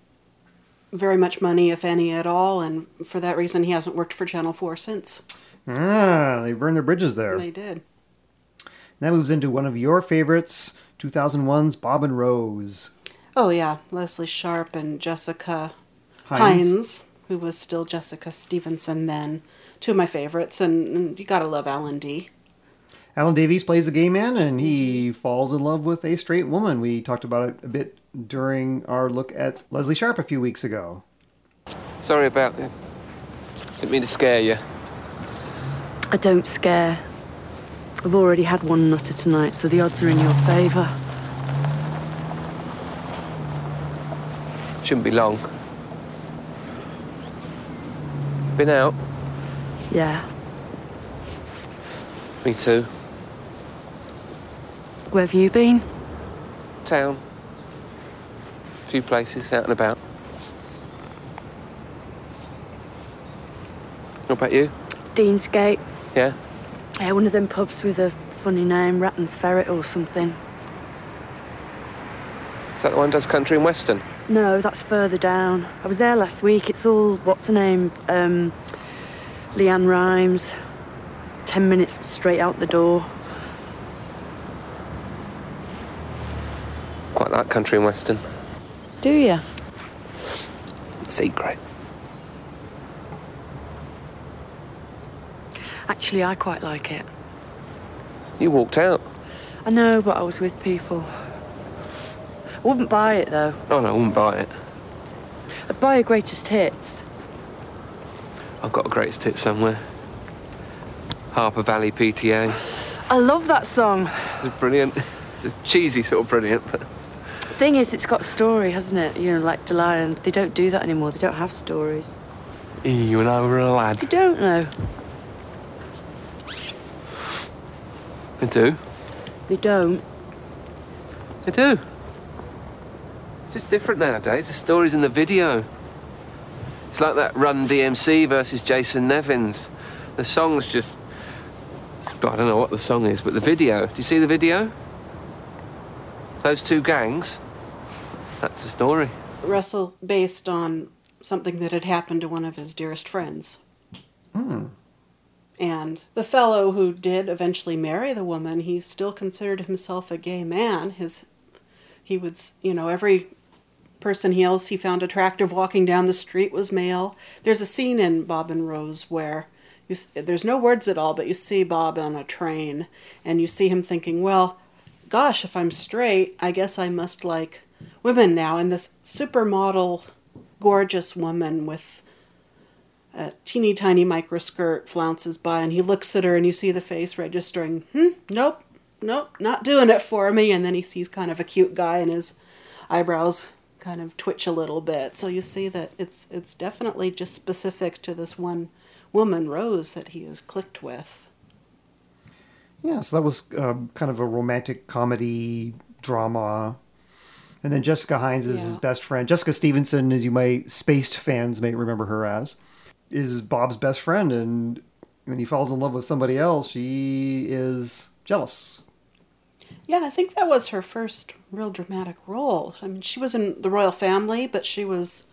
very much money, if any, at all, and for that reason he hasn't worked for Channel four since. Ah, they burned their bridges there. They did. And that moves into one of your favorites, two thousand one's Bob and Rose. Oh, yeah. Leslie Sharp and Jessica Hynes, Hynes who was still Jessica Stevenson then. Two of my favorites, and, and you gotta love Alan D. Alan Davies plays a gay man, and he falls in love with a straight woman. We talked about it a bit during our look at Leslie Sharp a few weeks ago. Sorry about that. Didn't mean to scare you. I don't scare. I've already had one nutter tonight, so the odds are in your favour. Shouldn't be long. Been out? Yeah. Me too. Where have you been? Town. A few places out and about. What about you? Deansgate. Yeah? Yeah, one of them pubs with a funny name, Rat and Ferret or something. Is that the one that does country and western? No, that's further down. I was there last week. It's all, what's her name, um, Leanne Rimes. Ten minutes straight out the door. Quite like country and western. Do you? It's secret. Actually, I quite like it. You walked out. I know, but I was with people. I wouldn't buy it, though. Oh, no, I wouldn't buy it. I'd buy a greatest hits. I've got a greatest hit somewhere. Harper Valley P T A. I love that song. It's brilliant. It's cheesy, sort of brilliant, but... The thing is, it's got a story, hasn't it? You know, like Delilah, and they don't do that anymore. They don't have stories. You and I were a lad. You don't know. They do. They don't. They do. It's just different nowadays. The story's in the video. It's like that Run D M C versus Jason Nevins. The song's just... God, I don't know what the song is, but the video. Do you see the video? Those two gangs. That's the story. Russell based on something that had happened to one of his dearest friends. Hmm. And the fellow who did eventually marry the woman, he still considered himself a gay man. His, he would, you know, every person he else he found attractive walking down the street was male. There's a scene in Bob and Rose where you, there's no words at all, but you see Bob on a train, and you see him thinking, well, gosh, if I'm straight, I guess I must like women now, and this supermodel, gorgeous woman with a teeny tiny microskirt flounces by, and he looks at her, and you see the face registering, hmm, nope, nope, not doing it for me. And then he sees kind of a cute guy, and his eyebrows kind of twitch a little bit. So you see that it's it's definitely just specific to this one woman, Rose, that he has clicked with. Yeah, so that was um, kind of a romantic comedy drama. And then Jessica Hynes is yeah. his best friend. Jessica Stevenson, as you may, Spaced fans may remember her as, is Bob's best friend. And when he falls in love with somebody else, she is jealous. Yeah, I think that was her first real dramatic role. I mean, she was in The Royal Family, but she was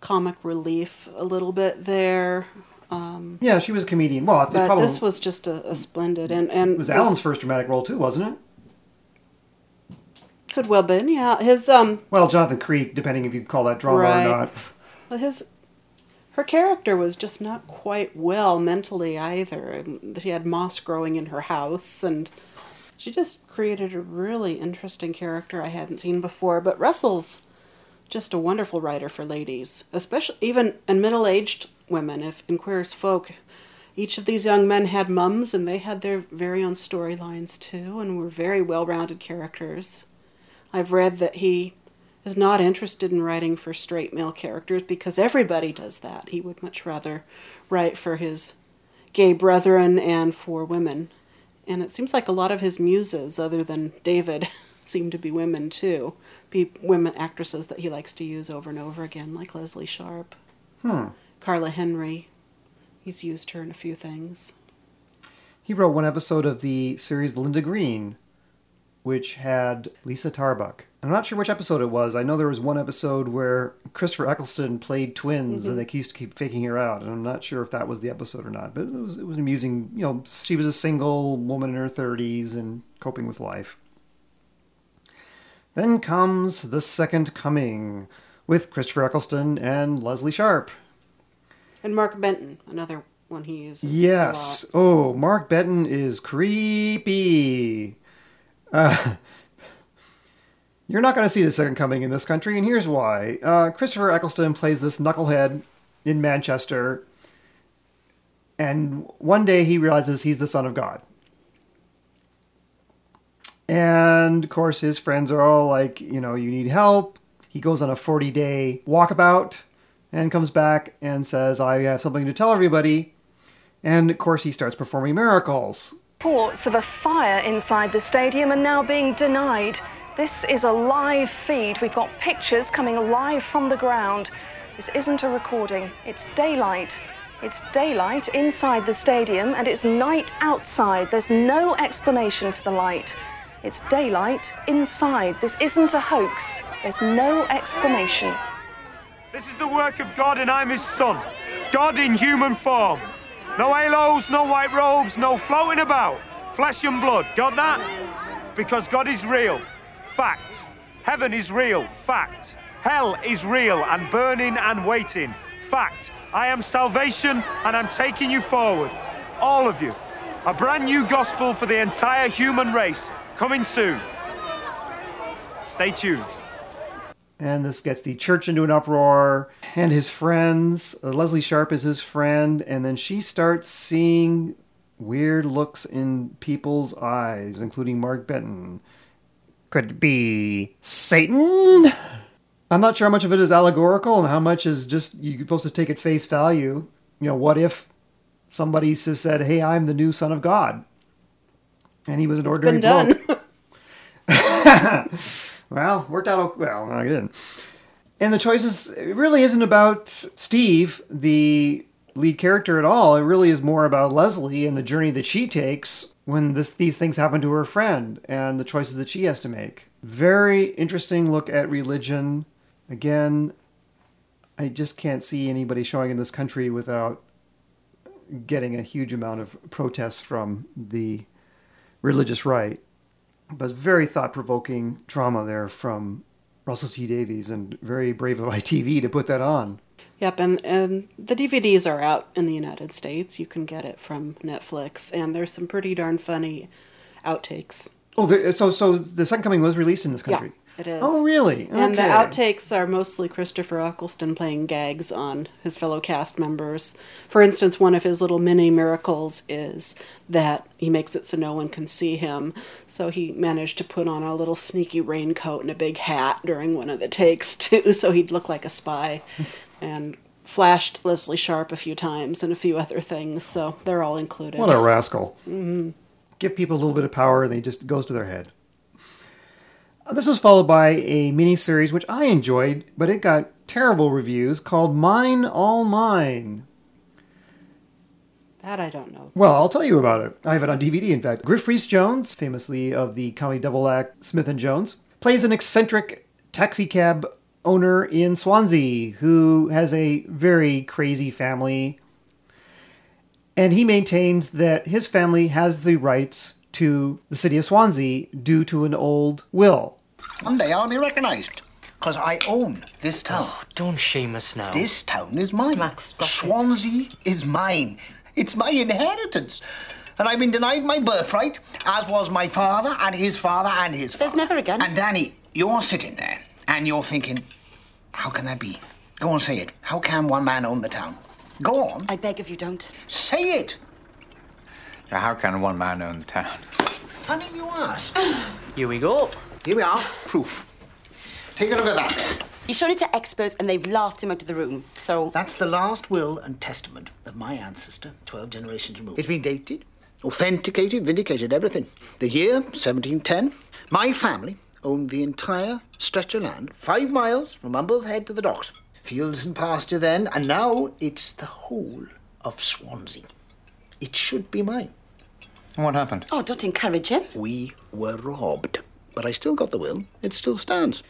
comic relief a little bit there. Um, yeah, she was a comedian. Well, but probably, this was just a, a splendid and and it was Alan's first dramatic role too, wasn't it? Could well been, yeah. His um. Well, Jonathan Creek, depending if you call that drama right. or not. Well, his her character was just not quite well mentally either. She had moss growing in her house, and she just created a really interesting character I hadn't seen before. But Russell's just a wonderful writer for ladies, especially even in middle-aged women. If in Queer as Folk, each of these young men had mums, and they had their very own storylines too, and were very well-rounded characters. I've read that he is not interested in writing for straight male characters because everybody does that. He would much rather write for his gay brethren and for women. And it seems like a lot of his muses, other than David, seem to be women too, be women actresses that he likes to use over and over again, like Leslie Sharp. Hmm. Carla Henry, he's used her in a few things. He wrote one episode of the series Linda Green, which had Lisa Tarbuck. I'm not sure which episode it was. I know there was one episode where Christopher Eccleston played twins, mm-hmm. and they used to keep faking her out, and I'm not sure if that was the episode or not, but it was, it was amusing. You know, she was a single woman in her thirties and coping with life. Then comes The Second Coming with Christopher Eccleston and Leslie Sharp. And Mark Benton, another one he uses. Yes. A lot. Oh, Mark Benton is creepy. Uh, you're not going to see The Second Coming in this country, and here's why. Uh, Christopher Eccleston plays this knucklehead in Manchester, and one day he realizes he's the son of God. And, of course, his friends are all like, you know, you need help. He goes on a forty-day walkabout. And comes back and says, I have something to tell everybody. And of course he starts performing miracles. Reports of a fire inside the stadium are now being denied. This is a live feed. We've got pictures coming live from the ground. This isn't a recording. It's daylight. It's daylight inside the stadium, and it's night outside. There's no explanation for the light. It's daylight inside. This isn't a hoax. There's no explanation. This is the work of God, and I'm his son. God in human form. No halos, no white robes, no floating about. Flesh and blood. Got that? Because God is real. Fact. Heaven is real. Fact. Hell is real and burning and waiting. Fact. I am salvation, and I'm taking you forward. All of you. A brand new gospel for the entire human race. Coming soon. Stay tuned. And this gets the church into an uproar, and his friends. Uh, Leslie Sharp is his friend, and then she starts seeing weird looks in people's eyes, including Mark Benton. Could be Satan? I'm not sure how much of it is allegorical and how much is just, you're supposed to take at face value. You know, what if somebody just said, hey, I'm the new son of God? And he was an ordinary bloke. Well, worked out well. No, I didn't. And the choices, it really isn't about Steve, the lead character, at all. It really is more about Leslie and the journey that she takes when this, these things happen to her friend, and the choices that she has to make. Very interesting look at religion. Again, I just can't see anybody showing in this country without getting a huge amount of protests from the religious right. But very thought-provoking drama there from Russell T. Davies, and very brave of I T V to put that on. Yep, and, and the D V Ds are out in the United States. You can get it from Netflix, and there's some pretty darn funny outtakes. Oh, there, so so The Second Coming was released in this country. Yeah. It is. Oh, really? Okay. And the outtakes are mostly Christopher Eccleston playing gags on his fellow cast members. For instance, one of his little mini miracles is that he makes it so no one can see him. So he managed to put on a little sneaky raincoat and a big hat during one of the takes, too, so he'd look like a spy. And flashed Leslie Sharp a few times and a few other things, so they're all included. What a rascal. Mm-hmm. Give people a little bit of power, and it just goes to their head. This was followed by a miniseries, which I enjoyed, but it got terrible reviews, called Mine All Mine. That I don't know. Well, I'll tell you about it. I have it on D V D, in fact. Griff Rhys-Jones, famously of the comedy double act Smith and Jones, plays an eccentric taxicab owner in Swansea who has a very crazy family. And he maintains that his family has the rights to the city of Swansea due to an old will. One day I'll be recognised, because I own this town. Oh, don't shame us now. This town is mine. Max, Swansea is mine. It's my inheritance. And I've been denied my birthright, as was my father and his father and his father. There's never again. And Danny, you're sitting there, and you're thinking, how can that be? Go on, say it. How can one man own the town? Go on. I beg of you, don't. Say it. Now, how can one man own the town? Funny you ask. Here we go. Here we are. Proof. Take a look at that. He showed it to experts and they've laughed him out of the room, so... That's the last will and testament of my ancestor, twelve generations removed. It's been dated, authenticated, vindicated, everything. The year, seventeen ten. My family owned the entire stretch of land, five miles from Umble's Head to the docks. Fields and pasture then, and now it's the whole of Swansea. It should be mine. And what happened? Oh, don't encourage him. We were robbed, but I still got the will. It still stands.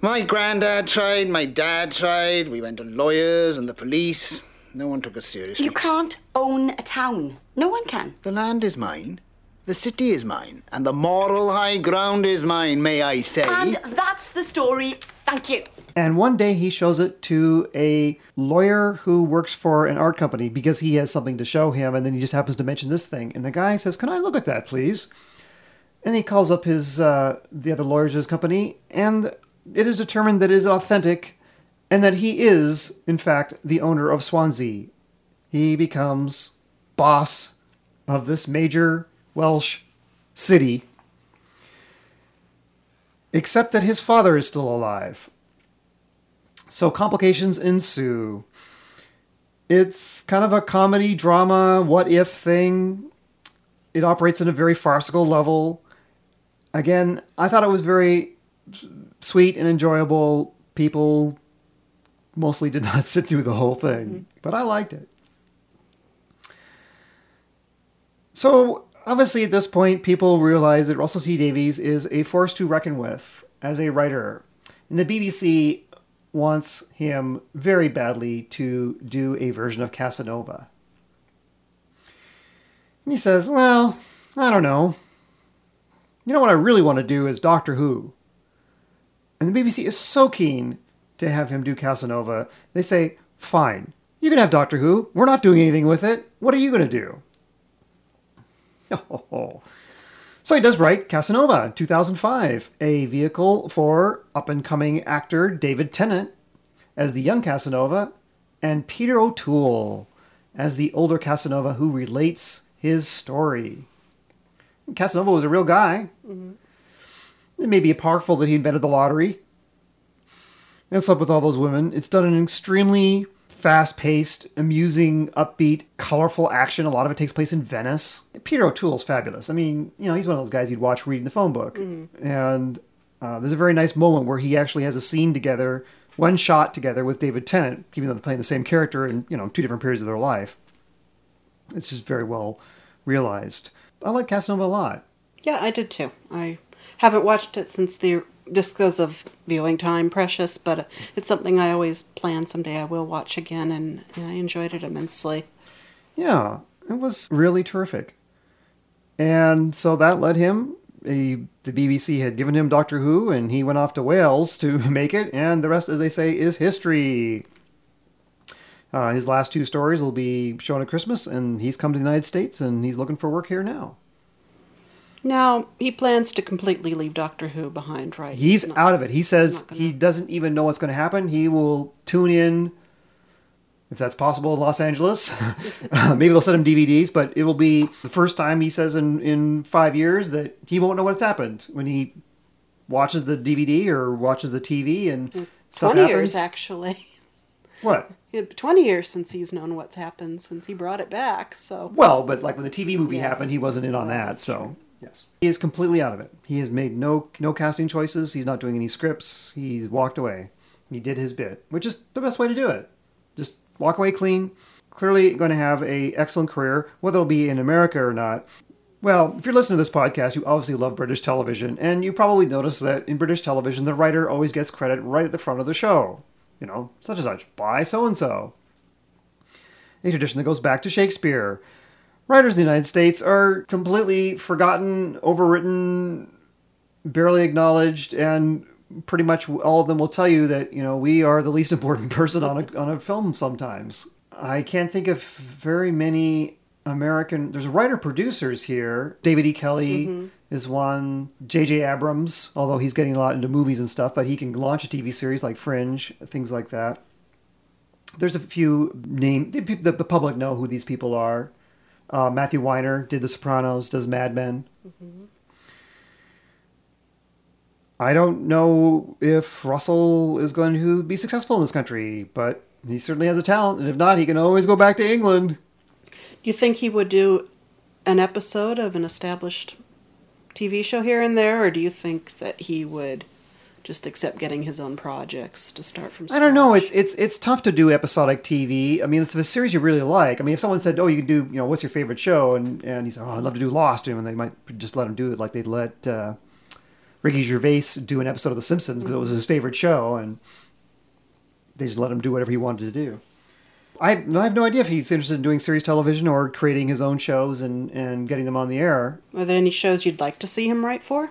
My granddad tried, my dad tried. We went to lawyers and the police. No one took us seriously. You can't own a town. No one can. The land is mine. The city is mine. And the moral high ground is mine, may I say. And that's the story. Thank you. And one day he shows it to a lawyer who works for an art company because he has something to show him, and then he just happens to mention this thing. And the guy says, can I look at that, please? And he calls up his uh, the other lawyers at his company, and it is determined that it is authentic and that he is, in fact, the owner of Swansea. He becomes boss of this major Welsh city, except that his father is still alive. So complications ensue. It's kind of a comedy, drama, what-if thing. It operates on a very farcical level. Again, I thought it was very sweet and enjoyable. People mostly did not sit through the whole thing, mm-hmm. but I liked it. So obviously at this point, people realize that Russell T. Davies is a force to reckon with as a writer. And the B B C wants him very badly to do a version of Casanova. And he says, well, I don't know. You know what I really want to do is Doctor Who. And the B B C is so keen to have him do Casanova, they say, fine, you can have Doctor Who. We're not doing anything with it. What are you going to do? Oh. So he does write Casanova in two thousand five, a vehicle for up-and-coming actor David Tennant as the young Casanova and Peter O'Toole as the older Casanova who relates his story. Casanova was a real guy. Mm-hmm. It may be apocryphal that he invented the lottery and slept with all those women. It's done in an extremely fast-paced, amusing, upbeat, colorful action. A lot of it takes place in Venice. Peter O'Toole's fabulous. I mean, you know, he's one of those guys you'd watch reading the phone book. Mm-hmm. And uh, there's a very nice moment where he actually has a scene together, one shot together with David Tennant, even though they're playing the same character in, you know, two different periods of their life. It's just very well realized. I like Casanova a lot. Yeah, I did too. I haven't watched it since the... just because of viewing time, precious, but it's something I always plan someday I will watch again, and, and I enjoyed it immensely. Yeah, it was really terrific. And so that led him, he, the B B C had given him Doctor Who, and he went off to Wales to make it, and the rest, as they say, is history. Uh, his last two stories will be shown at Christmas, and he's come to the United States, and he's looking for work here now. Now, he plans to completely leave Doctor Who behind, right? He's, he's not, out of it. He says he doesn't even know what's going to happen. He will tune in, if that's possible, to Los Angeles. Maybe they'll send him D V Ds, but it will be the first time, he says, in, in five years that he won't know what's happened when he watches the D V D or watches the T V and in stuff happens. twenty years, actually. What? twenty years since he's known what's happened, since he brought it back, so... Well, but like when the T V movie yes. happened, he wasn't in on that, so... Yes. He is completely out of it. He has made no no casting choices. He's not doing any scripts. He's walked away. He did his bit, which is the best way to do it. Just walk away clean. Clearly going to have an excellent career, whether it'll be in America or not. Well, if you're listening to this podcast, you obviously love British television, and you probably notice that in British television, the writer always gets credit right at the front of the show. You know, such and such, by so-and-so. A tradition that goes back to Shakespeare. Writers in the United States are completely forgotten, overwritten, barely acknowledged, and pretty much all of them will tell you that, you know, we are the least important person on a, on a film sometimes. I can't think of very many American... There's writer-producers here. David E. Kelly mm-hmm. is one. J J. Abrams, although he's getting a lot into movies and stuff, but he can launch a T V series like Fringe, things like that. There's a few names... The, the, the public know who these people are. Uh, Matthew Weiner did The Sopranos, does Mad Men. Mm-hmm. I don't know if Russell is going to be successful in this country, but he certainly has a talent. And if not, he can always go back to England. Do you think he would do an episode of an established T V show here and there? Or do you think that he would just accept getting his own projects to start from scratch? I don't know. It's it's it's tough to do episodic T V. I mean, it's a series you really like. I mean, if someone said, oh, you can do, you know, what's your favorite show? And, and he said, oh, I'd love to do Lost. And they might just let him do it like they'd let uh, Ricky Gervais do an episode of The Simpsons because mm-hmm. it was his favorite show. And they just let him do whatever he wanted to do. I, I have no idea if he's interested in doing series television or creating his own shows and, and getting them on the air. Are there any shows you'd like to see him write for?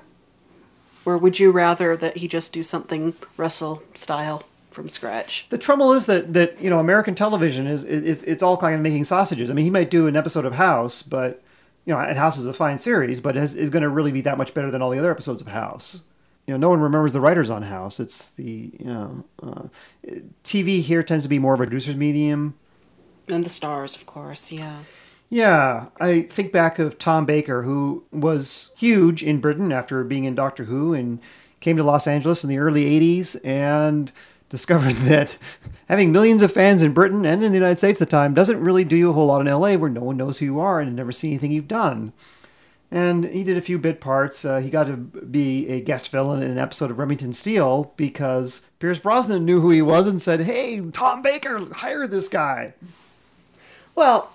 Or would you rather that he just do something Russell style from scratch? The trouble is that, that you know, American television is, is it's all kind of making sausages. I mean, he might do an episode of House, but, you know, and House is a fine series, but is, is going to really be that much better than all the other episodes of House. You know, no one remembers the writers on House. It's the, you know, uh, T V here tends to be more of a producer's medium. And the stars, of course, yeah. Yeah, I think back of Tom Baker, who was huge in Britain after being in Doctor Who and came to Los Angeles in the early eighties and discovered that having millions of fans in Britain and in the United States at the time doesn't really do you a whole lot in L A where no one knows who you are and never see anything you've done. And he did a few bit parts. Uh, he got to be a guest villain in an episode of Remington Steele because Pierce Brosnan knew who he was and said, hey, Tom Baker, hire this guy. Well...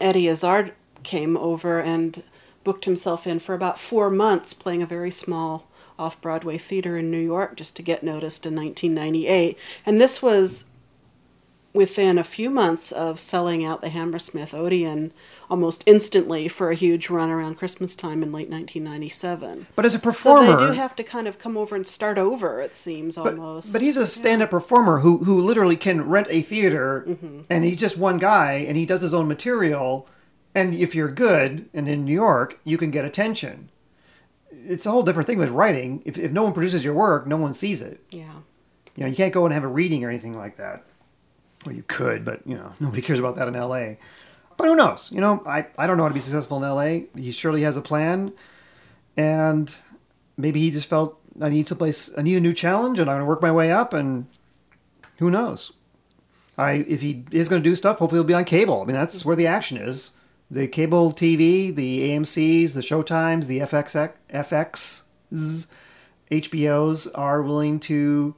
Eddie Izzard came over and booked himself in for about four months playing a very small off-Broadway theater in New York just to get noticed in nineteen ninety-eight. And this was within a few months of selling out the Hammersmith Odeon almost instantly for a huge run around Christmas time in late nineteen ninety-seven. But as a performer... So they do have to kind of come over and start over, it seems, but, almost. But he's a stand-up yeah. performer who who literally can rent a theater, mm-hmm. and he's just one guy, and he does his own material, and if you're good, and in New York, you can get attention. It's a whole different thing with writing. If, if no one produces your work, no one sees it. Yeah. You know, you can't go and have a reading or anything like that. Well, you could, but, you know, nobody cares about that in L A But who knows? You know, I, I don't know how to be successful in L A He surely has a plan. And maybe he just felt, I need someplace, I need a new challenge, and I'm going to work my way up, and who knows? I If he is going to do stuff, hopefully he'll be on cable. I mean, that's where the action is. The cable T V, the A M Cs, the Showtimes, the F X, F Xs, H B Os are willing to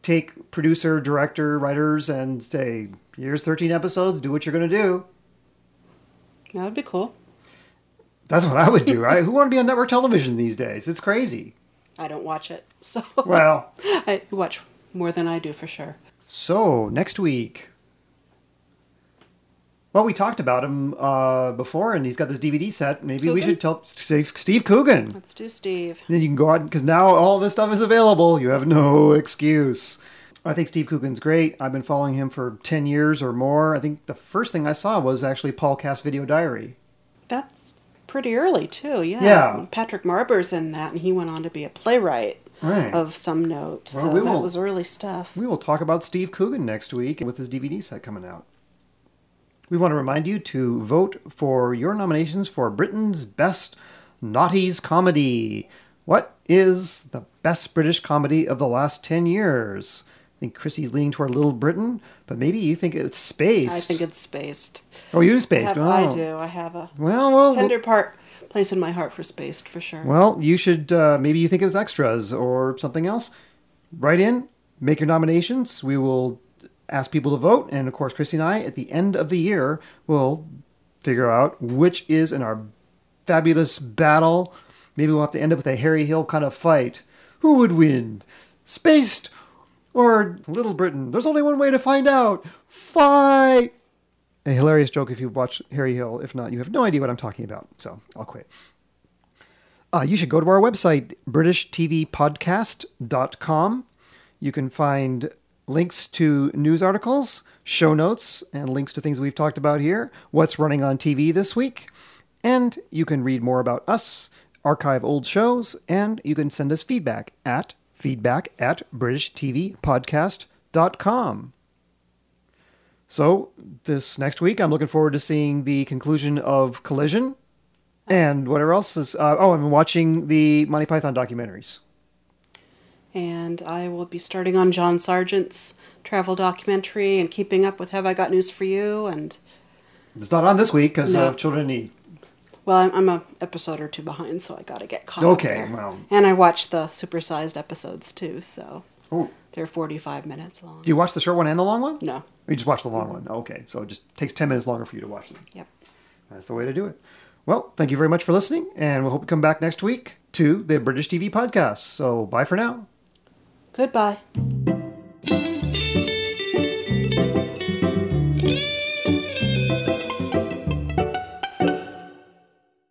take producer, director, writers, and say, here's thirteen episodes, do what you're going to do. That would be cool. That's what I would do. I, who want to be on network television these days? It's crazy. I don't watch it, so... Well... I watch more than I do, for sure. So, next week... Well, we talked about him uh, before, and he's got this D V D set. Maybe Coogan? we should tell Steve, Steve Coogan. Let's do Steve. Then you can go out, because now all this stuff is available. You have no excuse. I think Steve Coogan's great. I've been following him for ten years or more. I think the first thing I saw was actually Paul Cast's Video Diary. That's pretty early, too, yeah. Yeah. Patrick Marber's in that, and he went on to be a playwright right. of some note. Well, so we that will, was early stuff. We will talk about Steve Coogan next week with his D V D set coming out. We want to remind you to vote for your nominations for Britain's Best Naughties Comedy. What is the best British comedy of the last ten years? I think Chrissy's leaning toward Little Britain, but maybe you think it's Spaced. I think it's Spaced. Oh, you do Spaced. I, have, oh. I do. I have a well, well, tender part place in my heart for Spaced, for sure. Well, you should, uh, maybe you think it was Extras or something else. Write in, make your nominations. We will ask people to vote. And, of course, Chrissy and I, at the end of the year, will figure out which is in our fabulous battle. Maybe we'll have to end up with a Harry Hill kind of fight. Who would win? Spaced or Little Britain? There's only one way to find out. Fight! A hilarious joke if you've watched Harry Hill. If not, you have no idea what I'm talking about. So I'll quit. Uh, you should go to our website, british t v podcast dot com. You can find links to news articles, show notes, and links to things we've talked about here. What's running on T V this week. And you can read more about us, archive old shows, and you can send us feedback at feedback at british t v podcast dot com. So this next week, I'm looking forward to seeing the conclusion of Collision and whatever else is. Uh, oh, I'm watching the Monty Python documentaries. And I will be starting on John Sargent's travel documentary and keeping up with Have I Got News for You? And it's not on this week because no. uh, Children in Need. Well, I'm, I'm an episode or two behind, so I got to get caught okay, up there. Well. And I watched the supersized episodes, too, so Ooh. They're forty-five minutes long. Do you watch the short one and the long one? No. You just watch the long mm-hmm. one. Okay, so it just takes ten minutes longer for you to watch them. Yep. That's the way to do it. Well, thank you very much for listening, and we hope you come back next week to the British T V Podcast. So bye for now. Goodbye.